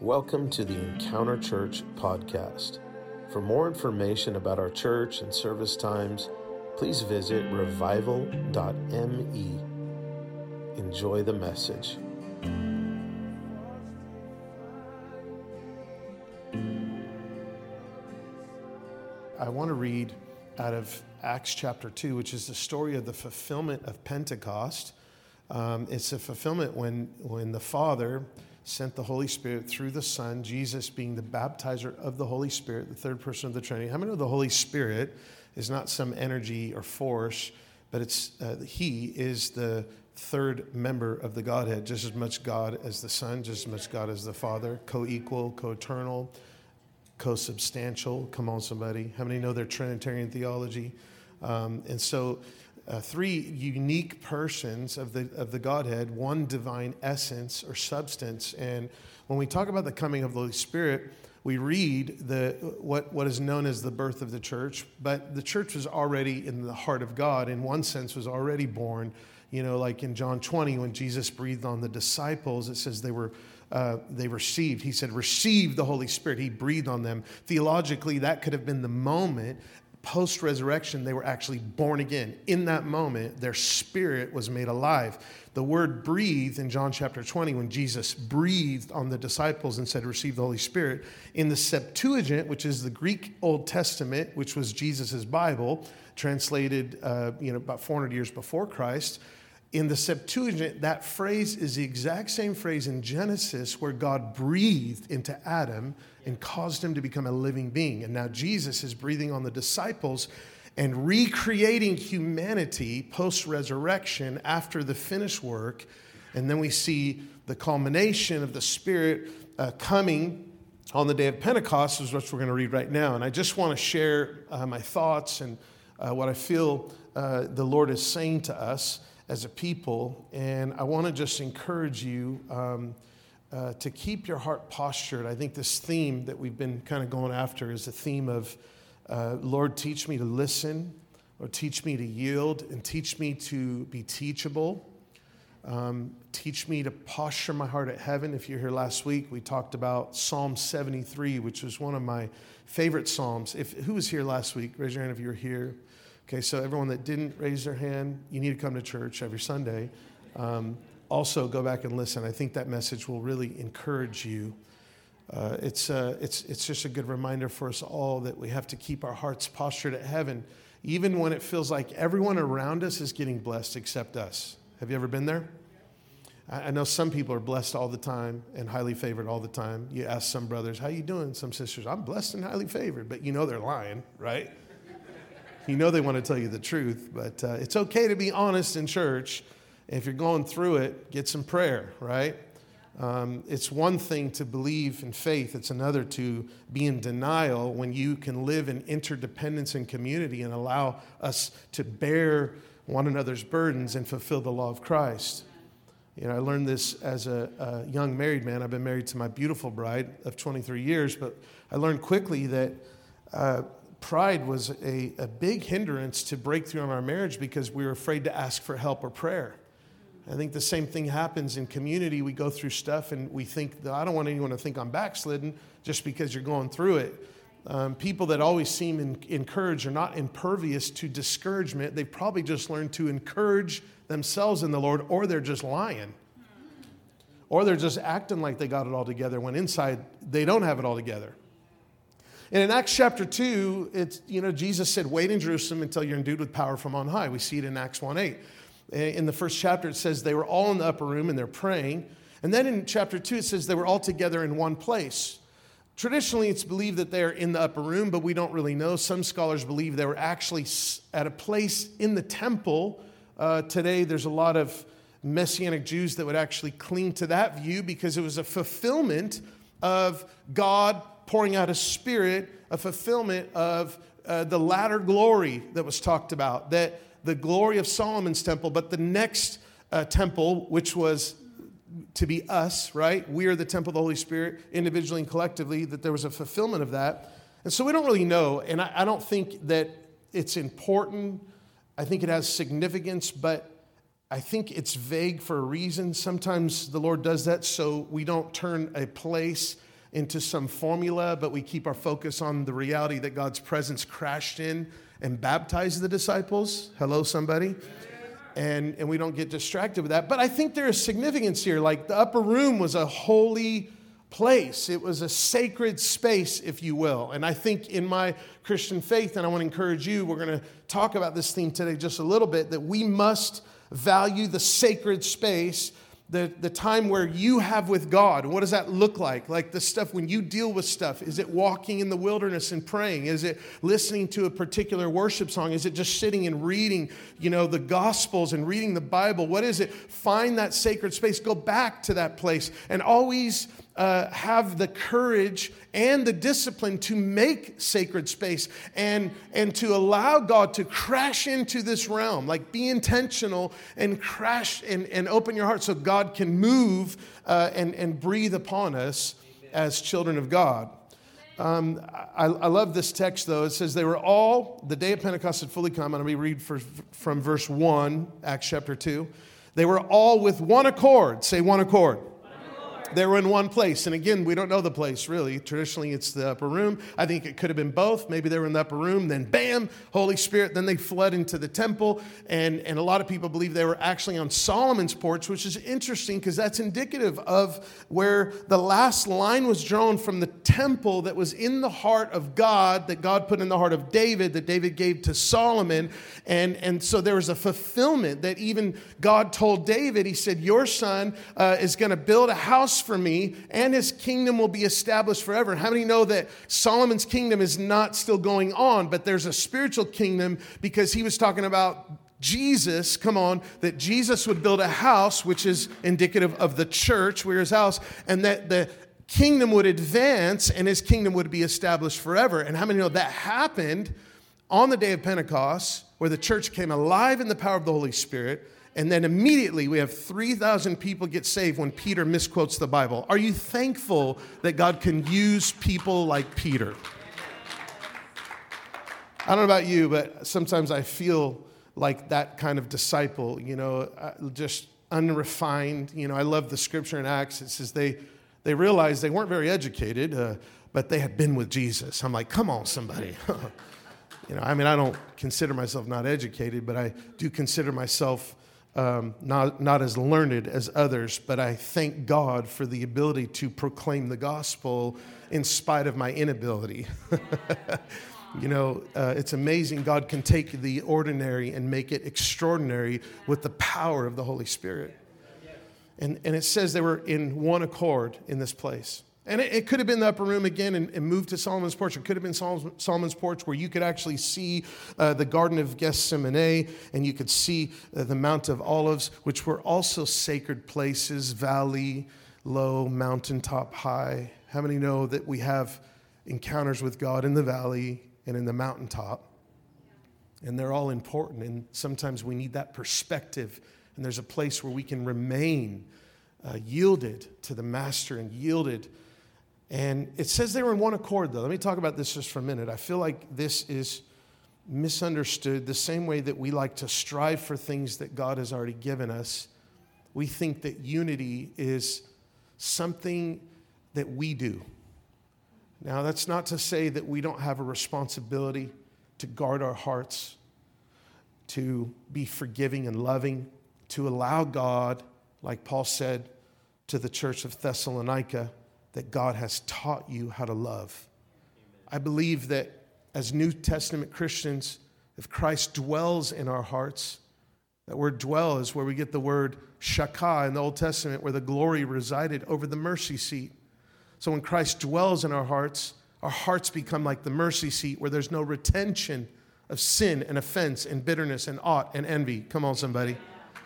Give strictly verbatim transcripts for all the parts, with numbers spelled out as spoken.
Welcome to the Encounter Church podcast. For more information about our church and service times, please visit revival dot me. Enjoy the message. I want to read out of Acts chapter two, which is the story of the fulfillment of Pentecost. Um, it's a fulfillment when, when the Father sent the Holy Spirit through the Son, Jesus being the baptizer of the Holy Spirit, the third person of the Trinity. How many know the Holy Spirit is not some energy or force, but it's uh, He is the third member of the Godhead, just as much God as the Son, just as much God as the Father, co-equal, co-eternal, co-substantial. Come on, somebody. How many know their Trinitarian theology? Um, and so... Uh, three unique persons of the of the Godhead, one divine essence or substance. And when we talk about the coming of the Holy Spirit, we read the what what is known as the birth of the church. But the church was already in the heart of God, in one sense, was already born. You know, like in John twenty, when Jesus breathed on the disciples, it says they were uh, they received. He said, "Receive the Holy Spirit." He breathed on them. Theologically, that could have been the moment. Post-resurrection, they were actually born again. In that moment, their spirit was made alive. The word breathed in John chapter twenty, when Jesus breathed on the disciples and said, "Receive the Holy Spirit." In the Septuagint, which is the Greek Old Testament, which was Jesus's Bible, translated uh, you know, about four hundred years before Christ, in the Septuagint, that phrase is the exact same phrase in Genesis where God breathed into Adam and caused him to become a living being. And now Jesus is breathing on the disciples and recreating humanity post-resurrection after the finished work. And then we see the culmination of the Spirit uh, coming on the day of Pentecost, is what we're going to read right now. And I just want to share uh, my thoughts and uh, what I feel uh, the Lord is saying to us as a people, and I want to just encourage you um, uh, to keep your heart postured. I think this theme that we've been kind of going after is the theme of, uh, Lord, teach me to listen, or teach me to yield, and teach me to be teachable. Um, teach me to posture my heart at heaven. If you're here last week, we talked about Psalm seventy-three, which was one of my favorite Psalms. If who was here last week? Raise your hand if you were here. Okay, so everyone that didn't raise their hand, you need to come to church every Sunday. Um, also, go back and listen. I think that message will really encourage you. Uh, it's uh, it's it's just a good reminder for us all that we have to keep our hearts postured at heaven, even when it feels like everyone around us is getting blessed except us. Have you ever been there? I, I know some people are blessed all the time and highly favored all the time. You ask some brothers, "How you doing?" Some sisters, "I'm blessed and highly favored," but you know they're lying, right? You know they want to tell you the truth, but uh, it's okay to be honest in church. If you're going through it, get some prayer, right? Um, it's one thing to believe in faith. It's another to be in denial when you can live in interdependence and community and allow us to bear one another's burdens and fulfill the law of Christ. You know, I learned this as a, a young married man. I've been married to my beautiful bride of twenty-three years, but I learned quickly that uh, pride was a, a big hindrance to breakthrough in our marriage because we were afraid to ask for help or prayer. I think the same thing happens in community. We go through stuff and we think, I don't want anyone to think I'm backslidden just because you're going through it. Um, people that always seem in, encouraged are not impervious to discouragement. They've probably just learned to encourage themselves in the Lord, or they're just lying. Or they're just acting like they got it all together when inside they don't have it all together. And in Acts chapter two, it's, you know, Jesus said, "Wait in Jerusalem until you're endued with power from on high." We see it in Acts one eight. In the first chapter, it says they were all in the upper room and they're praying. And then in chapter two, it says they were all together in one place. Traditionally, it's believed that they're in the upper room, but we don't really know. Some scholars believe they were actually at a place in the temple. Uh, today, there's a lot of Messianic Jews that would actually cling to that view because it was a fulfillment of God pouring out a spirit, a fulfillment of uh, the latter glory that was talked about, that the glory of Solomon's temple, but the next uh, temple, which was to be us, right? We are the temple of the Holy Spirit, individually and collectively, that there was a fulfillment of that. And so we don't really know, and I, I don't think that it's important. I think it has significance, but I think it's vague for a reason. Sometimes the Lord does that so we don't turn a place into some formula, but we keep our focus on the reality that God's presence crashed in and baptized the disciples. Hello, somebody? And and we don't get distracted with that. But I think there is significance here. Like the upper room was a holy place. It was a sacred space, if you will. And I think in my Christian faith, and I want to encourage you, we're going to talk about this theme today just a little bit, that we must value the sacred space, the, the time where you have with God. What does that look like? Like the stuff when you deal with stuff. Is it walking in the wilderness and praying? Is it listening to a particular worship song? Is it just sitting and reading, you know, the Gospels and reading the Bible? What is it? Find that sacred space. Go back to that place and always uh, have the courage and the discipline to make sacred space and, and to allow God to crash into this realm. Like be intentional and crash and, and open your heart so God can move uh, and, and breathe upon us as children of God. Um, I, I love this text though. It says they were all, the day of Pentecost had fully come. I'm going to read for, from verse one, Acts chapter two. They were all with one accord. Say one accord. They were in one place. And again, we don't know the place, really. Traditionally, it's the upper room. I think it could have been both. Maybe they were in the upper room. Then, bam, Holy Spirit. Then they fled into the temple. And, and a lot of people believe they were actually on Solomon's porch, which is interesting because that's indicative of where the last line was drawn from the temple that was in the heart of God, that God put in the heart of David, that David gave to Solomon. And, and so there was a fulfillment that even God told David. He said, your son uh, is going to build a house for me, and his kingdom will be established forever. How many know that Solomon's kingdom is not still going on, but there's a spiritual kingdom, because he was talking about Jesus, come on, that Jesus would build a house, which is indicative of the church, we're his house, and that the kingdom would advance and his kingdom would be established forever. And how many know that happened on the day of Pentecost, where the church came alive in the power of the Holy Spirit? And then immediately we have three thousand people get saved when Peter misquotes the Bible. Are you thankful that God can use people like Peter? I don't know about you, but sometimes I feel like that kind of disciple, you know, just unrefined. You know, I love the scripture in Acts. It says they, they realized they weren't very educated, uh, but they had been with Jesus. I'm like, come on, somebody. You know, I mean, I don't consider myself not educated, but I do consider myself Um, not not as learned as others, but I thank God for the ability to proclaim the gospel in spite of my inability. You know, uh, it's amazing. God can take the ordinary and make it extraordinary with the power of the Holy Spirit. And and it says they were in one accord in this place. And it, it could have been the upper room again and, and moved to Solomon's porch. It could have been Solomon's porch, where you could actually see uh, the Garden of Gethsemane, and you could see uh, the Mount of Olives, which were also sacred places, valley, low, mountaintop, high. How many know that we have encounters with God in the valley and in the mountaintop? And they're all important, and sometimes we need that perspective. And there's a place where we can remain uh, yielded to the Master and yielded. And it says they were in one accord, though. Let me talk about this just for a minute. I feel like this is misunderstood the same way that we like to strive for things that God has already given us. We think that unity is something that we do. Now, that's not to say that we don't have a responsibility to guard our hearts, to be forgiving and loving, to allow God, like Paul said to the church of Thessalonica, that God has taught you how to love. I believe that as New Testament Christians, if Christ dwells in our hearts, that word dwell is where we get the word shakah in the Old Testament, where the glory resided over the mercy seat. So when Christ dwells in our hearts, our hearts become like the mercy seat, where there's no retention of sin and offense and bitterness and ought and envy. Come on, somebody.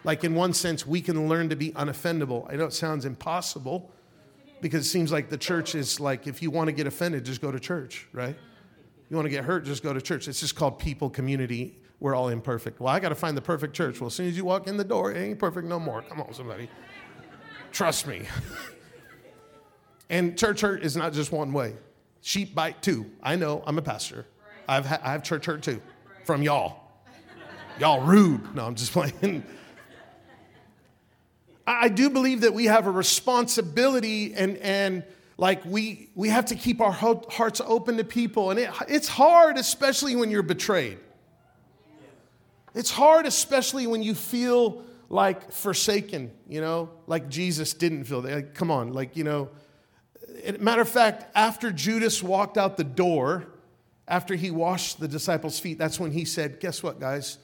Like in one sense, we can learn to be unoffendable. I know it sounds impossible, because it seems like the church is like, if you want to get offended, just go to church, right? You want to get hurt, just go to church. It's just called people community. We're all imperfect. Well, I got to find the perfect church. Well, as soon as you walk in the door, it ain't perfect no more. Come on, somebody. Trust me. And church hurt is not just one way. Sheep bite too. I know, I'm a pastor. I've ha- I have church hurt too, from y'all. Y'all rude. No, I'm just playing. I do believe that we have a responsibility and, and Like we we have to keep our hearts open to people. And it, it's hard, especially when you're betrayed. It's hard, especially when you feel like forsaken, you know, like Jesus didn't feel that. Like, come on, like, you know. Matter of fact, after Judas walked out the door, after he washed the disciples' feet, that's when he said, guess what, guys?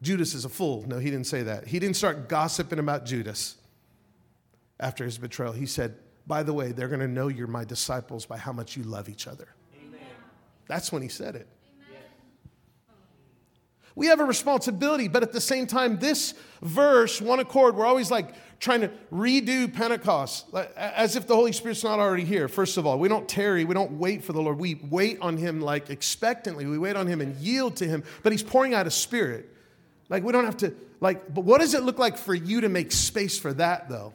Judas is a fool. No, he didn't say that. He didn't start gossiping about Judas after his betrayal. He said, by the way, they're going to know you're my disciples by how much you love each other. Amen. That's when he said it. Amen. We have a responsibility, but at the same time, this verse, one accord, we're always like trying to redo Pentecost, as if the Holy Spirit's not already here. First of all, we don't tarry. We don't wait for the Lord. We wait on him like expectantly. We wait on him and yield to him, but he's pouring out his spirit. Like we don't have to, like, but what does it look like for you to make space for that though?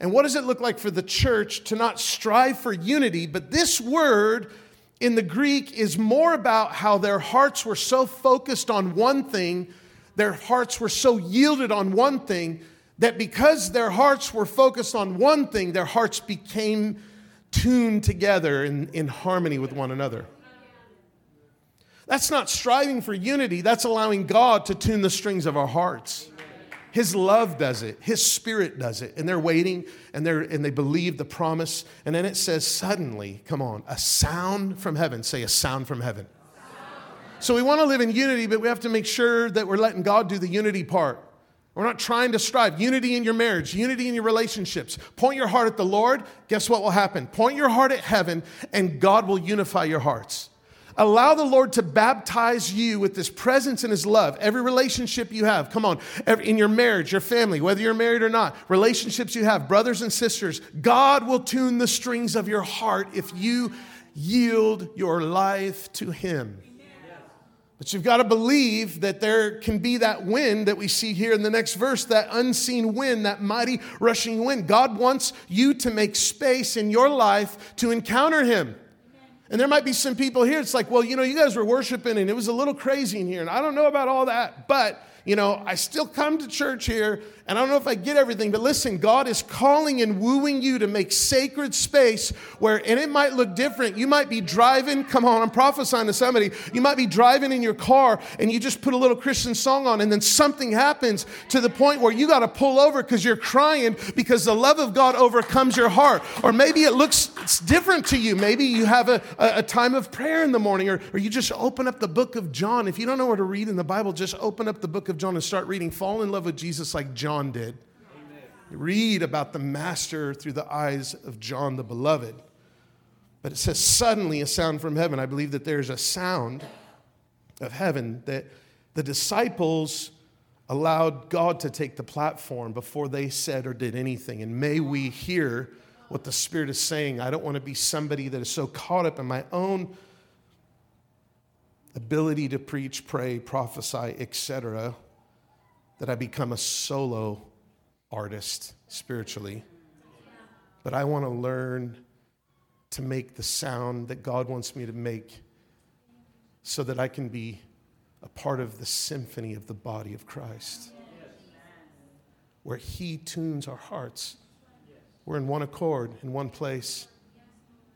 And what does it look like for the church to not strive for unity? But this word in the Greek is more about how their hearts were so focused on one thing, their hearts were so yielded on one thing, that because their hearts were focused on one thing, their hearts became tuned together in, in harmony with one another. That's not striving for unity. That's allowing God to tune the strings of our hearts. His love does it. His spirit does it. And they're waiting and they're and they believe the promise. And then it says suddenly, come on, a sound from heaven. Say a sound from heaven. So we want to live in unity, but we have to make sure that we're letting God do the unity part. We're not trying to strive. Unity in your marriage. Unity in your relationships. Point your heart at the Lord. Guess what will happen? Point your heart at heaven and God will unify your hearts. Allow the Lord to baptize you with his presence and his love. Every relationship you have, come on, in your marriage, your family, whether you're married or not, relationships you have, brothers and sisters, God will tune the strings of your heart if you yield your life to him. But you've got to believe that there can be that wind that we see here in the next verse, that unseen wind, that mighty rushing wind. God wants you to make space in your life to encounter him. And there might be some people here, it's like, well, you know, you guys were worshiping and it was a little crazy in here and I don't know about all that, but, you know, I still come to church here and I don't know if I get everything, but listen, God is calling and wooing you to make sacred space where, and it might look different. You might be driving, come on, I'm prophesying to somebody. You might be driving in your car and you just put a little Christian song on and then something happens to the point where you got to pull over because you're crying because the love of God overcomes your heart. Or maybe it looks it's different to you. Maybe you have a, a, a time of prayer in the morning or, or you just open up the book of John. If you don't know where to read in the Bible, just open up the book of John and start reading. Fall in love with Jesus like John did. Amen. Read about the master through the eyes of John the Beloved. But it says, suddenly a sound from heaven. I believe that there's a sound of heaven that the disciples allowed God to take the platform before they said or did anything. And may we hear what the Spirit is saying. I don't want to be somebody that is so caught up in my own ability to preach, pray, prophesy, et cetera, that I become a solo artist spiritually. But I want to learn to make the sound that God wants me to make so that I can be a part of the symphony of the body of Christ, where he tunes our hearts. We're in one accord, in one place.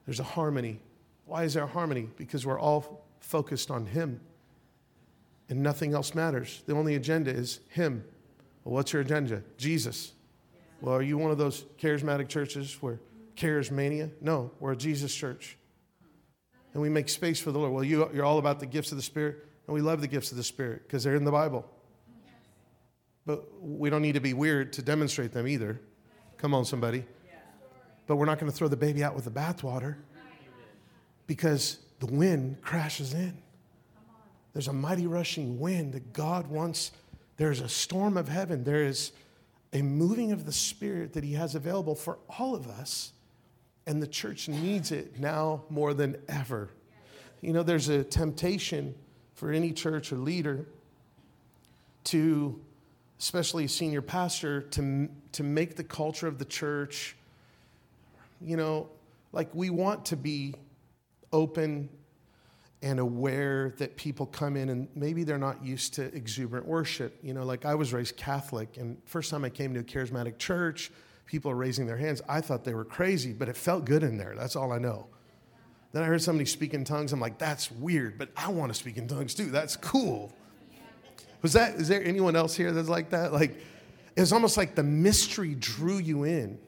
There's a harmony. Why is there a harmony? Because we're all focused on him. And nothing else matters. The only agenda is him. Well, what's your agenda? Jesus. Well, are you one of those charismatic churches where charismania? No, we're a Jesus church. And we make space for the Lord. Well, you, you're all about the gifts of the Spirit. And we love the gifts of the Spirit because they're in the Bible. But we don't need to be weird to demonstrate them either. Come on, somebody. But we're not going to throw the baby out with the bathwater because the wind crashes in. There's a mighty rushing wind that God wants. There's a storm of heaven. There is a moving of the Spirit that he has available for all of us. And the church needs it now more than ever. You know, there's a temptation for any church or leader to, especially a senior pastor, to, to make the culture of the church, you know, like we want to be open and aware that people come in and maybe they're not used to exuberant worship. You know, like I was raised Catholic, and first time I came to a charismatic church, people are raising their hands. I thought they were crazy, but it felt good in there. That's all I know. Then I heard somebody speak in tongues. I'm like, that's weird, but I want to speak in tongues too. That's cool. Was that, is there anyone else here that's like that? Like, it was almost like the mystery drew you in.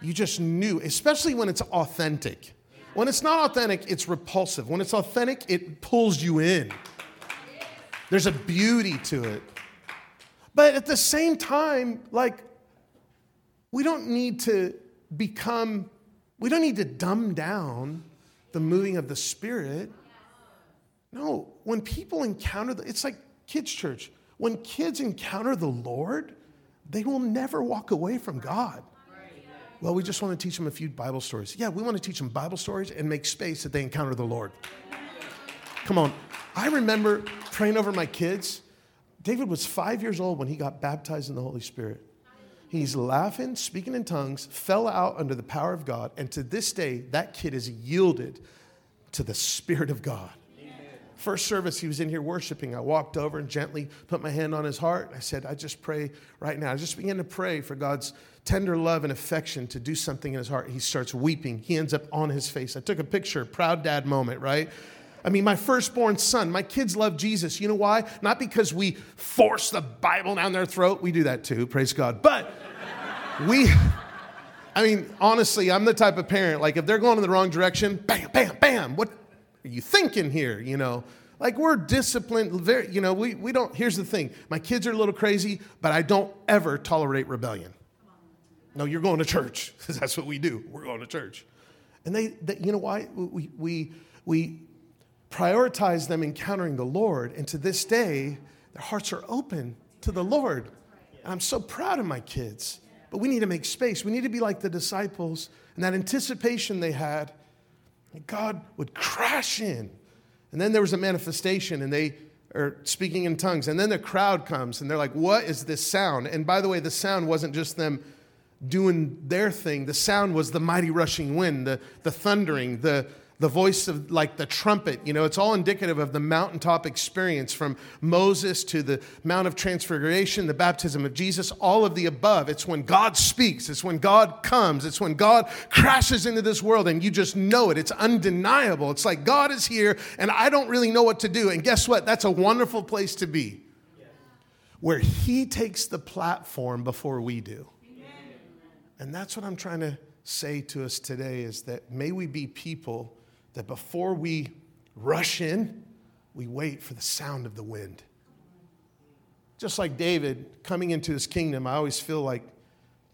You just knew, especially when it's authentic. When it's not authentic, it's repulsive. When it's authentic, it pulls you in. There's a beauty to it. But at the same time, like, we don't need to become, we don't need to dumb down the moving of the Spirit. No, when people encounter, the, it's like kids' church. When kids encounter the Lord, they will never walk away from God. Well, we just want to teach them a few Bible stories. Yeah, we want to teach them Bible stories and make space that they encounter the Lord. Come on. I remember praying over my kids. David was five years old when he got baptized in the Holy Spirit. He's laughing, speaking in tongues, fell out under the power of God. And to this day, that kid is yielded to the Spirit of God. Amen. First service, he was in here worshiping. I walked over and gently put my hand on his heart. I said, I just pray right now. I just began to pray for God's tender love and affection to do something in his heart. He starts weeping. He ends up on his face. I took a picture, proud dad moment, right? I mean, my firstborn son, my kids love Jesus. You know why? Not because we force the Bible down their throat. We do that too, praise God. But we, I mean, honestly, I'm the type of parent, like if they're going in the wrong direction, bam, bam, bam. What are you thinking here, you know? Like we're disciplined, very, you know, we, we don't, here's the thing. My kids are a little crazy, but I don't ever tolerate rebellion. No, you're going to church, because that's what we do. We're going to church. And they, they you know why? We we we prioritize them encountering the Lord, and to this day, their hearts are open to the Lord. And I'm so proud of my kids. But we need to make space. We need to be like the disciples, and that anticipation they had, God would crash in. And then there was a manifestation, and they are speaking in tongues. And then the crowd comes, and they're like, what is this sound? And by the way, the sound wasn't just them doing their thing. The sound was the mighty rushing wind, the, the thundering, the, the voice of like the trumpet. You know, it's all indicative of the mountaintop experience from Moses to the Mount of Transfiguration, the baptism of Jesus, all of the above. It's when God speaks. It's when God comes. It's when God crashes into this world and you just know it. It's undeniable. It's like God is here and I don't really know what to do. And guess what? That's a wonderful place to be, where he takes the platform before we do. And that's what I'm trying to say to us today, is that may we be people that before we rush in, we wait for the sound of the wind. Just like David coming into his kingdom, I always feel like,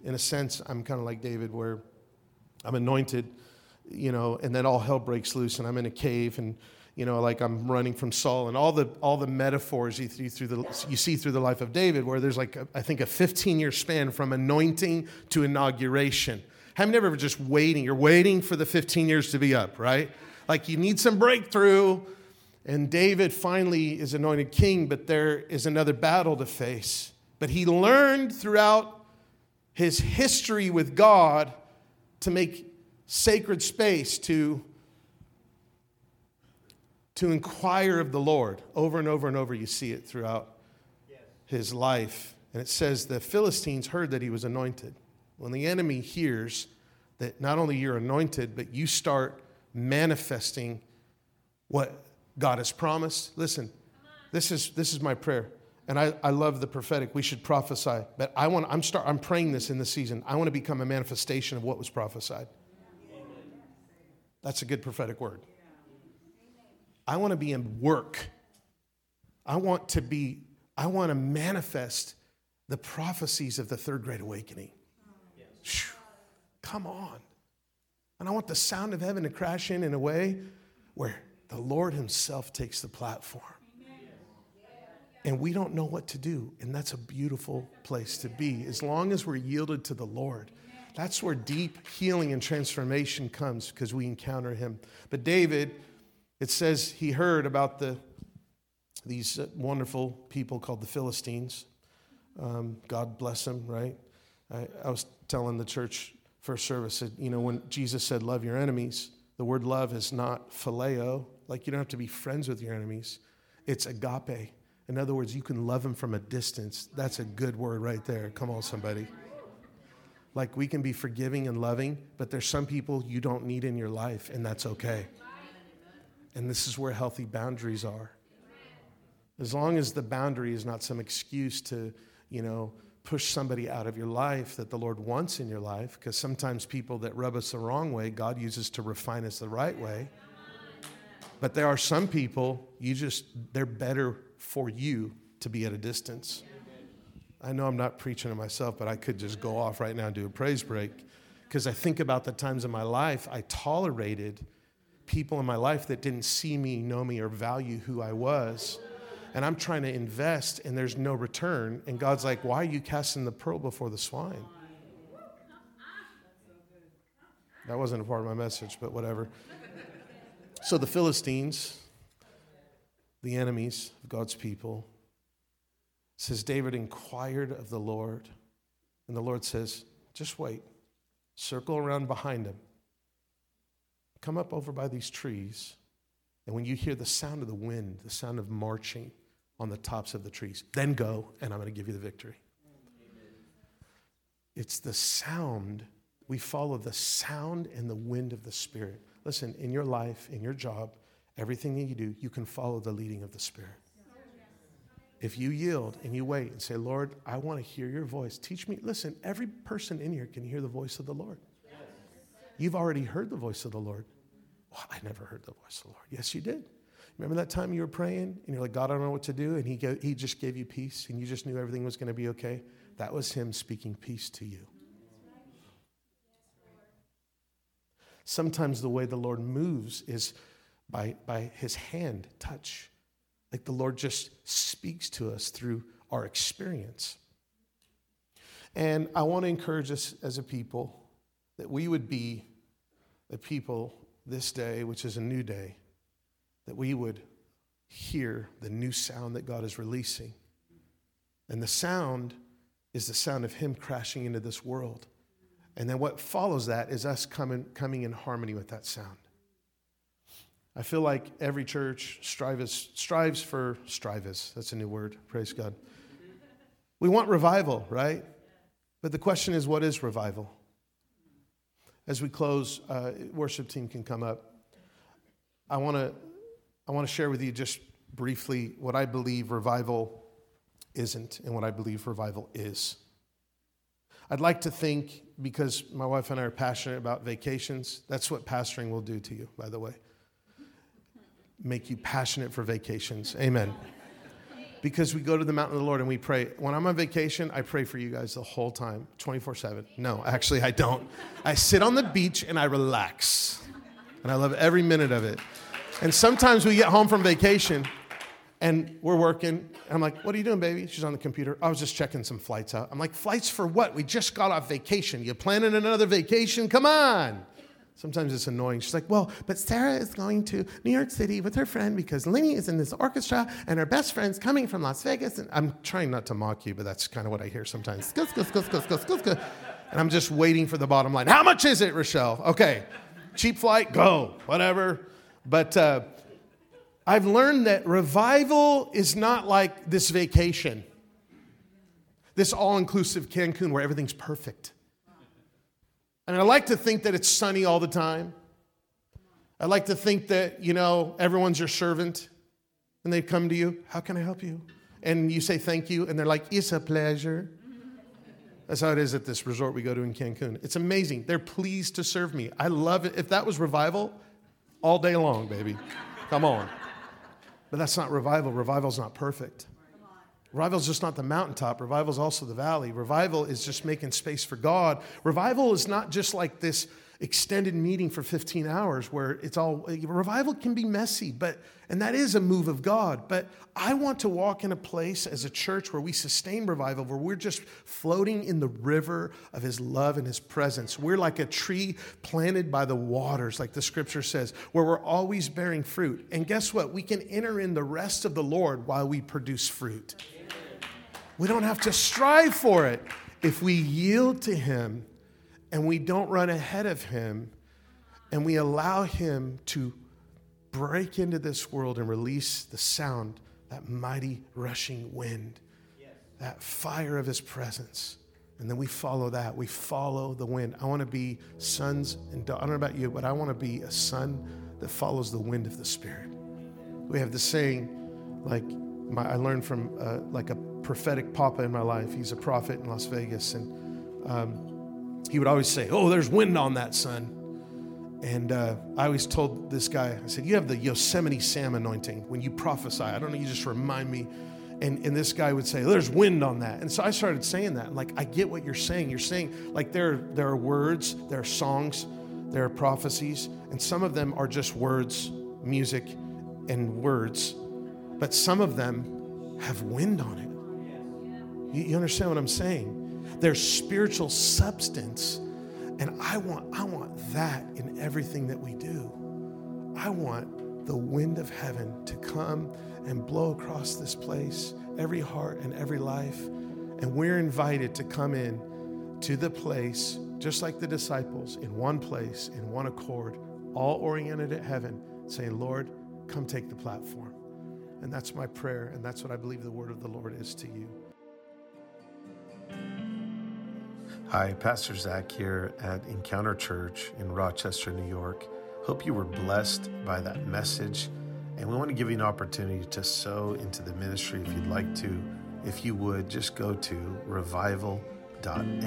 in a sense, I'm kind of like David, where I'm anointed, you know, and then all hell breaks loose and I'm in a cave and, you know, like I'm running from Saul and all the all the metaphors you see through the, you see through the life of David, where there's like, a, I think, a fifteen-year span from anointing to inauguration. How many ever just waiting? You're waiting for the fifteen years to be up, right? Like you need some breakthrough. And David finally is anointed king, but there is another battle to face. But he learned throughout his history with God to make sacred space to to inquire of the Lord. Over and over and over, you see it throughout his life. And it says the Philistines heard that he was anointed. When the enemy hears that not only you're anointed, but you start manifesting what God has promised. Listen, this is this is my prayer. And I, I love the prophetic. We should prophesy. But I want I'm start I'm praying this in this season. I want to become a manifestation of what was prophesied. That's a good prophetic word. I want to be in work. I want to be, I want to manifest the prophecies of the third great awakening. Yes. Come on. And I want the sound of heaven to crash in in a way where the Lord himself takes the platform. Amen. And we don't know what to do. And that's a beautiful place to be. As long as we're yielded to the Lord, that's where deep healing and transformation comes, because we encounter him. But David, it says he heard about the these wonderful people called the Philistines. Um, God bless them, right? I, I was telling the church first service that, you know, when Jesus said, love your enemies, the word love is not phileo. Like, you don't have to be friends with your enemies. It's agape. In other words, you can love them from a distance. That's a good word right there. Come on, somebody. Like, we can be forgiving and loving, but there's some people you don't need in your life, and that's okay. And this is where healthy boundaries are. As long as the boundary is not some excuse to, you know, push somebody out of your life that the Lord wants in your life, because sometimes people that rub us the wrong way, God uses to refine us the right way. But there are some people, you just, they're better for you to be at a distance. I know I'm not preaching to myself, but I could just go off right now and do a praise break, because I think about the times in my life I tolerated people in my life that didn't see me, know me, or value who I was. And I'm trying to invest, and there's no return. And God's like, why are you casting the pearl before the swine? That wasn't a part of my message, but whatever. So the Philistines, the enemies of God's people, says David inquired of the Lord, and the Lord says, just wait, circle around behind him, come up over by these trees, and when you hear the sound of the wind, the sound of marching on the tops of the trees, then go, and I'm going to give you the victory. Amen. It's the sound. We follow the sound and the wind of the Spirit. Listen, in your life, in your job, everything that you do, you can follow the leading of the Spirit. If you yield and you wait and say, Lord, I want to hear your voice. Teach me. Listen, every person in here can hear the voice of the Lord. Yes. You've already heard the voice of the Lord. Well, I never heard the voice of the Lord. Yes, you did. Remember that time you were praying and you're like, God, I don't know what to do. And he go, he just gave you peace and you just knew everything was going to be okay. That was him speaking peace to you. Sometimes the way the Lord moves is by, by his hand touch. Like the Lord just speaks to us through our experience. And I want to encourage us as a people that we would be a people this day, which is a new day, that we would hear the new sound that God is releasing. And the sound is the sound of him crashing into this world. And then what follows that is us coming, coming in harmony with that sound. I feel like every church strives, strives for, strives, that's a new word, praise God. We want revival, right? But the question is, what is revival? As we close, uh, worship team can come up. I want to I want to share with you just briefly what I believe revival isn't and what I believe revival is. I'd like to think, because my wife and I are passionate about vacations, that's what pastoring will do to you, by the way. Make you passionate for vacations. Amen. Because we go to the mountain of the Lord and we pray. When I'm on vacation, I pray for you guys the whole time, twenty-four seven. No, actually, I don't. I sit on the beach and I relax. And I love every minute of it. And sometimes we get home from vacation and we're working. And I'm like, what are you doing, baby? She's on the computer. I was just checking some flights out. I'm like, flights for what? We just got off vacation. You planning another vacation? Come on. Sometimes it's annoying. She's like, well, but Sarah is going to New York City with her friend because Lenny is in this orchestra and her best friend's coming from Las Vegas. And I'm trying not to mock you, but that's kind of what I hear sometimes. And I'm just waiting for the bottom line. How much is it, Rochelle? Okay, cheap flight, go, whatever. But uh, I've learned that revival is not like this vacation, this all-inclusive Cancun where everything's perfect. And I like to think that it's sunny all the time. I like to think that, you know, everyone's your servant. And they come to you, how can I help you? And you say thank you. And they're like, it's a pleasure. That's how it is at this resort we go to in Cancun. It's amazing. They're pleased to serve me. I love it. If that was revival, all day long, baby. Come on. But that's not revival. Revival's not perfect. Revival is just not the mountaintop. Revival is also the valley. Revival is just making space for God. Revival is not just like this extended meeting for fifteen hours where it's all, revival can be messy, but, and that is a move of God. But I want to walk in a place as a church where we sustain revival, where we're just floating in the river of his love and his presence. We're like a tree planted by the waters, like the scripture says, where we're always bearing fruit. And guess what? We can enter in the rest of the Lord while we produce fruit. We don't have to strive for it. If we yield to him and we don't run ahead of him and we allow him to break into this world and release the sound, that mighty rushing wind, yes, that fire of his presence. And then we follow that. We follow the wind. I want to be sons and daughters. I don't know about you, but I want to be a son that follows the wind of the Spirit. We have this saying, like my, I learned from uh, like a prophetic papa in my life. He's a prophet in Las Vegas. And um, he would always say, oh, there's wind on that, son. And uh, I always told this guy, I said, you have the Yosemite Sam anointing when you prophesy. I don't know, you just remind me. And, and this guy would say, there's wind on that. And so I started saying that. Like, I get what you're saying. You're saying, like, there, there are words, there are songs, there are prophecies. And some of them are just words, music, and words. But some of them have wind on it. You, you understand what I'm saying? There's spiritual substance. And I want, I want that in everything that we do. I want the wind of heaven to come and blow across this place, every heart and every life. And we're invited to come in to the place, just like the disciples, in one place, in one accord, all oriented at heaven, saying, Lord, come take the platform. And that's my prayer, and that's what I believe the word of the Lord is to you. Hi, Pastor Zach here at Encounter Church in Rochester, New York. Hope you were blessed by that message. And we want to give you an opportunity to sow into the ministry if you'd like to. If you would, just go to revival dot me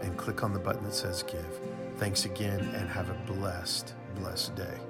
and click on the button that says give. Thanks again and have a blessed, blessed day.